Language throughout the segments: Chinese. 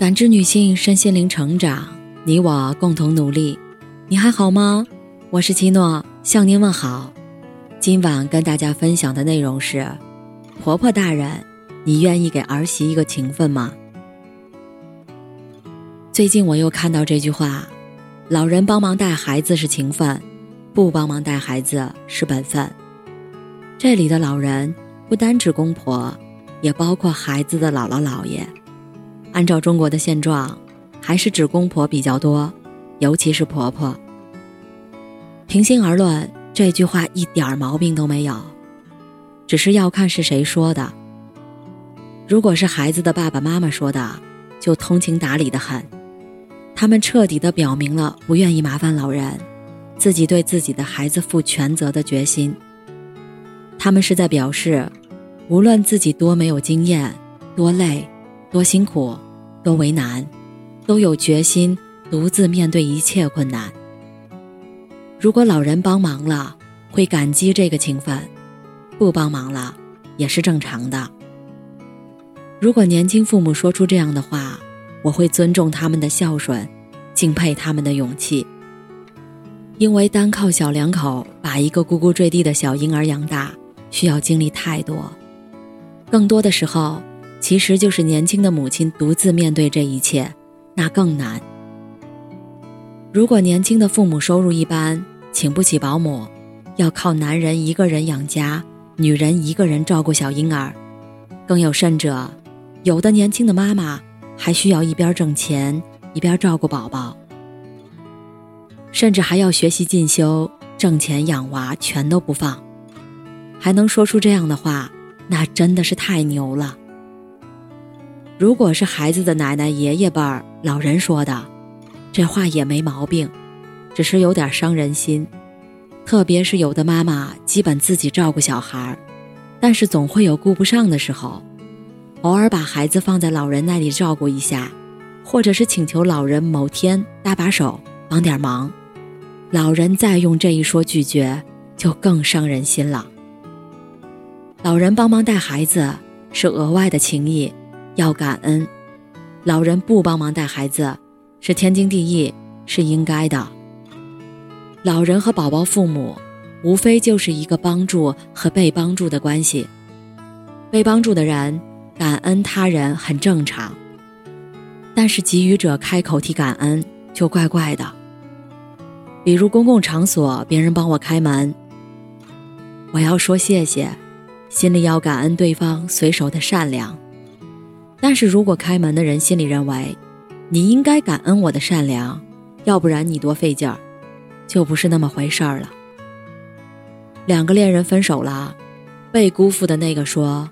感知女性身心灵成长，你我共同努力。你还好吗？我是七诺，向您问好。今晚跟大家分享的内容是：婆婆大人，你愿意给儿媳一个情分吗？最近我又看到这句话，老人帮忙带孩子是情分，不帮忙带孩子是本分。这里的老人不单指公婆，也包括孩子的姥姥姥爷。按照中国的现状，还是指公婆比较多，尤其是婆婆。平心而论，这句话一点毛病都没有，只是要看是谁说的。如果是孩子的爸爸妈妈说的，就通情达理得很，他们彻底地表明了不愿意麻烦老人，自己对自己的孩子负全责的决心。他们是在表示，无论自己多没有经验，多累，多辛苦，多为难，都有决心独自面对一切困难。如果老人帮忙了，会感激这个情分；不帮忙了，也是正常的。如果年轻父母说出这样的话，我会尊重他们的孝顺，敬佩他们的勇气。因为单靠小两口把一个咕咕坠地的小婴儿养大，需要经历太多。更多的时候，其实就是年轻的母亲独自面对这一切，那更难。如果年轻的父母收入一般，请不起保姆，要靠男人一个人养家，女人一个人照顾小婴儿。更有甚者，有的年轻的妈妈还需要一边挣钱，一边照顾宝宝，甚至还要学习进修，挣钱养娃全都不放。还能说出这样的话，那真的是太牛了。如果是孩子的奶奶爷爷辈儿老人说的，这话也没毛病，只是有点伤人心。特别是有的妈妈基本自己照顾小孩，但是总会有顾不上的时候，偶尔把孩子放在老人那里照顾一下，或者是请求老人某天搭把手帮点忙，老人再用这一说拒绝，就更伤人心了。老人帮忙带孩子是额外的情谊，要感恩；老人不帮忙带孩子是天经地义，是应该的。老人和宝宝父母无非就是一个帮助和被帮助的关系，被帮助的人感恩他人很正常，但是给予者开口提感恩就怪怪的。比如公共场所别人帮我开门，我要说谢谢，心里要感恩对方随手的善良。但是如果开门的人心里认为你应该感恩我的善良，要不然你多费劲儿，就不是那么回事儿了。两个恋人分手了，被辜负的那个说，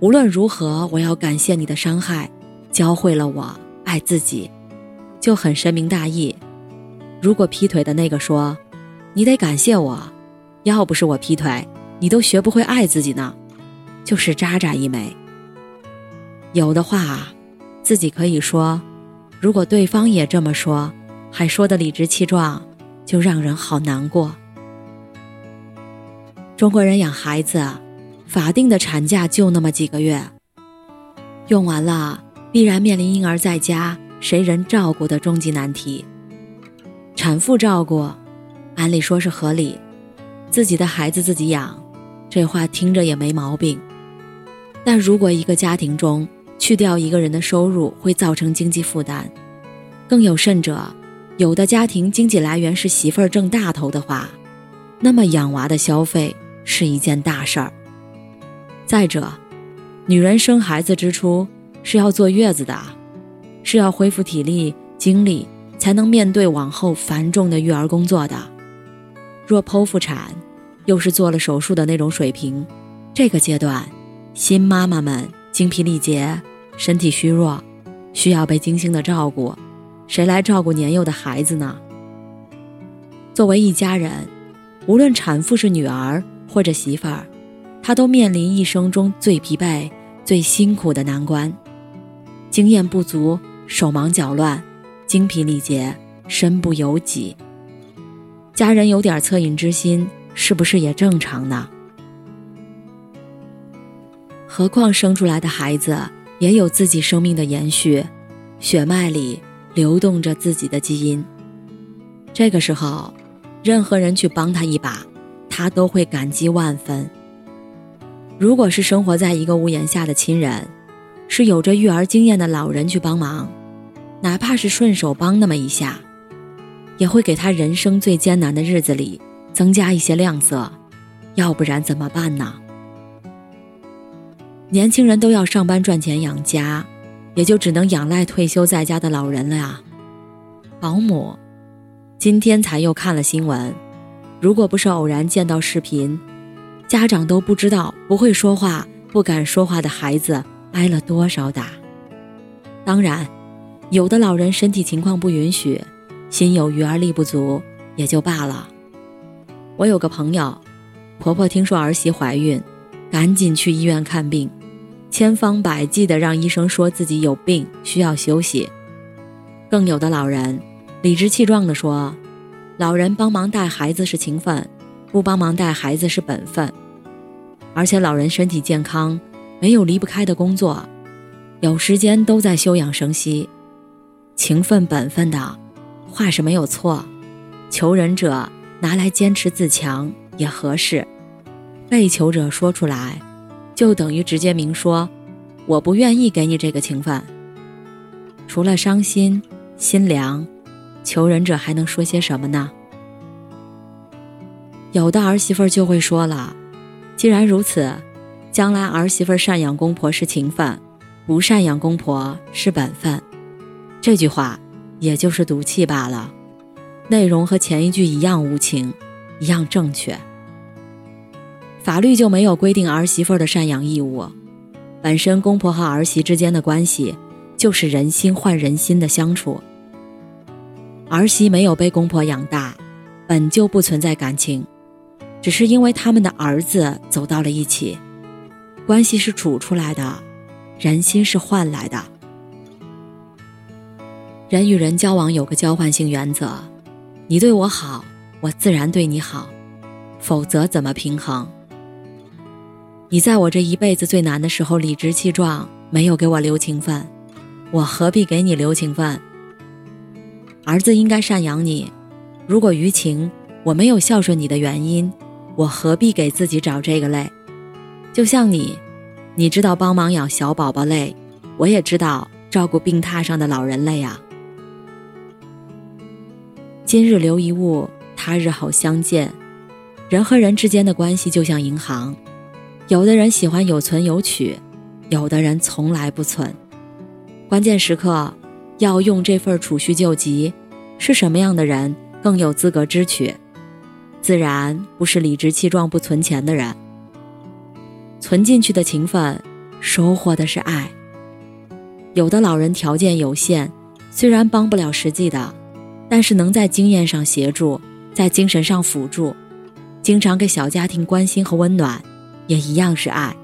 无论如何我要感谢你的伤害，教会了我爱自己，就很深明大义。如果劈腿的那个说，你得感谢我，要不是我劈腿，你都学不会爱自己呢，就是渣渣一枚。有的话自己可以说，如果对方也这么说，还说得理直气壮，就让人好难过。中国人养孩子，法定的产假就那么几个月，用完了必然面临婴儿在家谁人照顾的终极难题。产妇照顾，按理说是合理，自己的孩子自己养，这话听着也没毛病。但如果一个家庭中去掉一个人的收入，会造成经济负担。更有甚者，有的家庭经济来源是媳妇儿挣大头的话，那么养娃的消费是一件大事儿。再者，女人生孩子之初是要坐月子的，是要恢复体力精力，才能面对往后繁重的育儿工作的。若剖腹产，又是做了手术的那种水平，这个阶段新妈妈们精疲力竭，身体虚弱，需要被精心的照顾，谁来照顾年幼的孩子呢？作为一家人，无论产妇是女儿或者媳妇儿，她都面临一生中最疲惫最辛苦的难关。经验不足，手忙脚乱，精疲力竭，身不由己。家人有点恻隐之心，是不是也正常呢？何况生出来的孩子也有自己生命的延续，血脉里流动着自己的基因。这个时候，任何人去帮他一把，他都会感激万分。如果是生活在一个屋檐下的亲人，是有着育儿经验的老人去帮忙，哪怕是顺手帮那么一下，也会给他人生最艰难的日子里增加一些亮色，要不然怎么办呢？年轻人都要上班赚钱养家，也就只能仰赖退休在家的老人了呀。保姆，今天才又看了新闻，如果不是偶然见到视频，家长都不知道不会说话、不敢说话的孩子挨了多少打。当然，有的老人身体情况不允许，心有余而力不足，也就罢了。我有个朋友，婆婆听说儿媳怀孕，赶紧去医院看病，千方百计地让医生说自己有病，需要休息。更有的老人理直气壮地说，老人帮忙带孩子是情分，不帮忙带孩子是本分，而且老人身体健康，没有离不开的工作，有时间都在休养生息，情分本分的话是没有错，求人者拿来坚持自强也合适，被求者说出来就等于直接明说，我不愿意给你这个情分。除了伤心心凉，求人者还能说些什么呢？有的儿媳妇就会说了，既然如此，将来儿媳妇赡养公婆是情分，不赡养公婆是本分，这句话也就是赌气罢了，内容和前一句一样无情，一样正确。法律就没有规定儿媳妇的赡养义务，本身公婆和儿媳之间的关系就是人心换人心的相处，儿媳没有被公婆养大，本就不存在感情，只是因为他们的儿子走到了一起，关系是处出来的，人心是换来的。人与人交往有个交换性原则，你对我好，我自然对你好，否则怎么平衡？你在我这一辈子最难的时候理直气壮，没有给我留情分，我何必给你留情分？儿子应该赡养你，如果于情我没有孝顺你的原因，我何必给自己找这个累？就像你知道帮忙养小宝宝累，我也知道照顾病榻上的老人累啊。今日留一物，他日好相见。人和人之间的关系就像银行，有的人喜欢有存有取，有的人从来不存。关键时刻要用这份储蓄救急，是什么样的人更有资格支取？自然不是理直气壮不存钱的人。存进去的情分，收获的是爱。有的老人条件有限，虽然帮不了实际的，但是能在经验上协助，在精神上辅助，经常给小家庭关心和温暖，也一样是爱。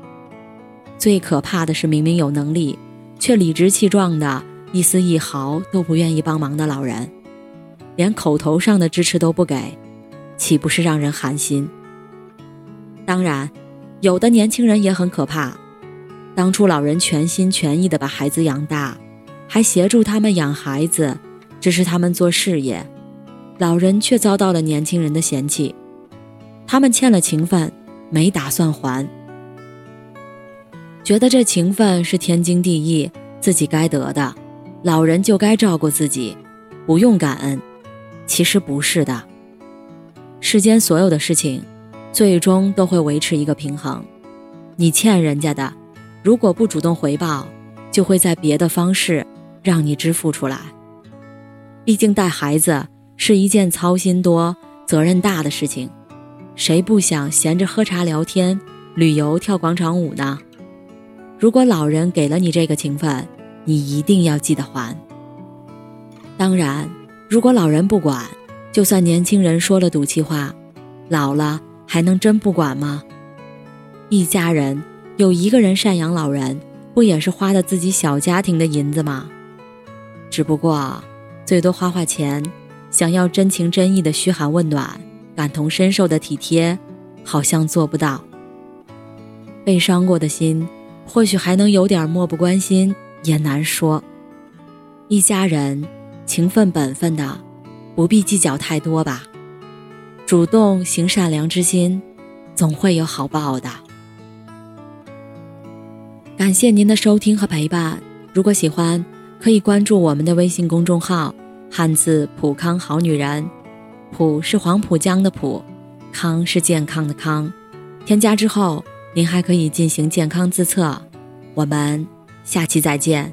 最可怕的是明明有能力，却理直气壮的一丝一毫都不愿意帮忙的老人，连口头上的支持都不给，岂不是让人寒心？当然，有的年轻人也很可怕，当初老人全心全意地把孩子养大，还协助他们养孩子，支持他们做事业，老人却遭到了年轻人的嫌弃，他们欠了情分，没打算还，觉得这情分是天经地义，自己该得的，老人就该照顾自己，不用感恩。其实不是的，世间所有的事情最终都会维持一个平衡，你欠人家的，如果不主动回报，就会在别的方式让你支付出来。毕竟带孩子是一件操心多、责任大的事情，谁不想闲着喝茶聊天、旅游跳广场舞呢？如果老人给了你这个情分，你一定要记得还。当然，如果老人不管，就算年轻人说了赌气话，老了还能真不管吗？一家人有一个人赡养老人，不也是花的自己小家庭的银子吗？只不过最多花钱，想要真情真意的嘘寒问暖，感同身受的体贴，好像做不到。被伤过的心，或许还能有点漠不关心，也难说。一家人情分本分的，不必计较太多吧。主动行善良之心，总会有好报的。感谢您的收听和陪伴，如果喜欢可以关注我们的微信公众号汉字普康好女人，普是黄浦江的浦，康是健康的康。添加之后您还可以进行健康自测。我们下期再见。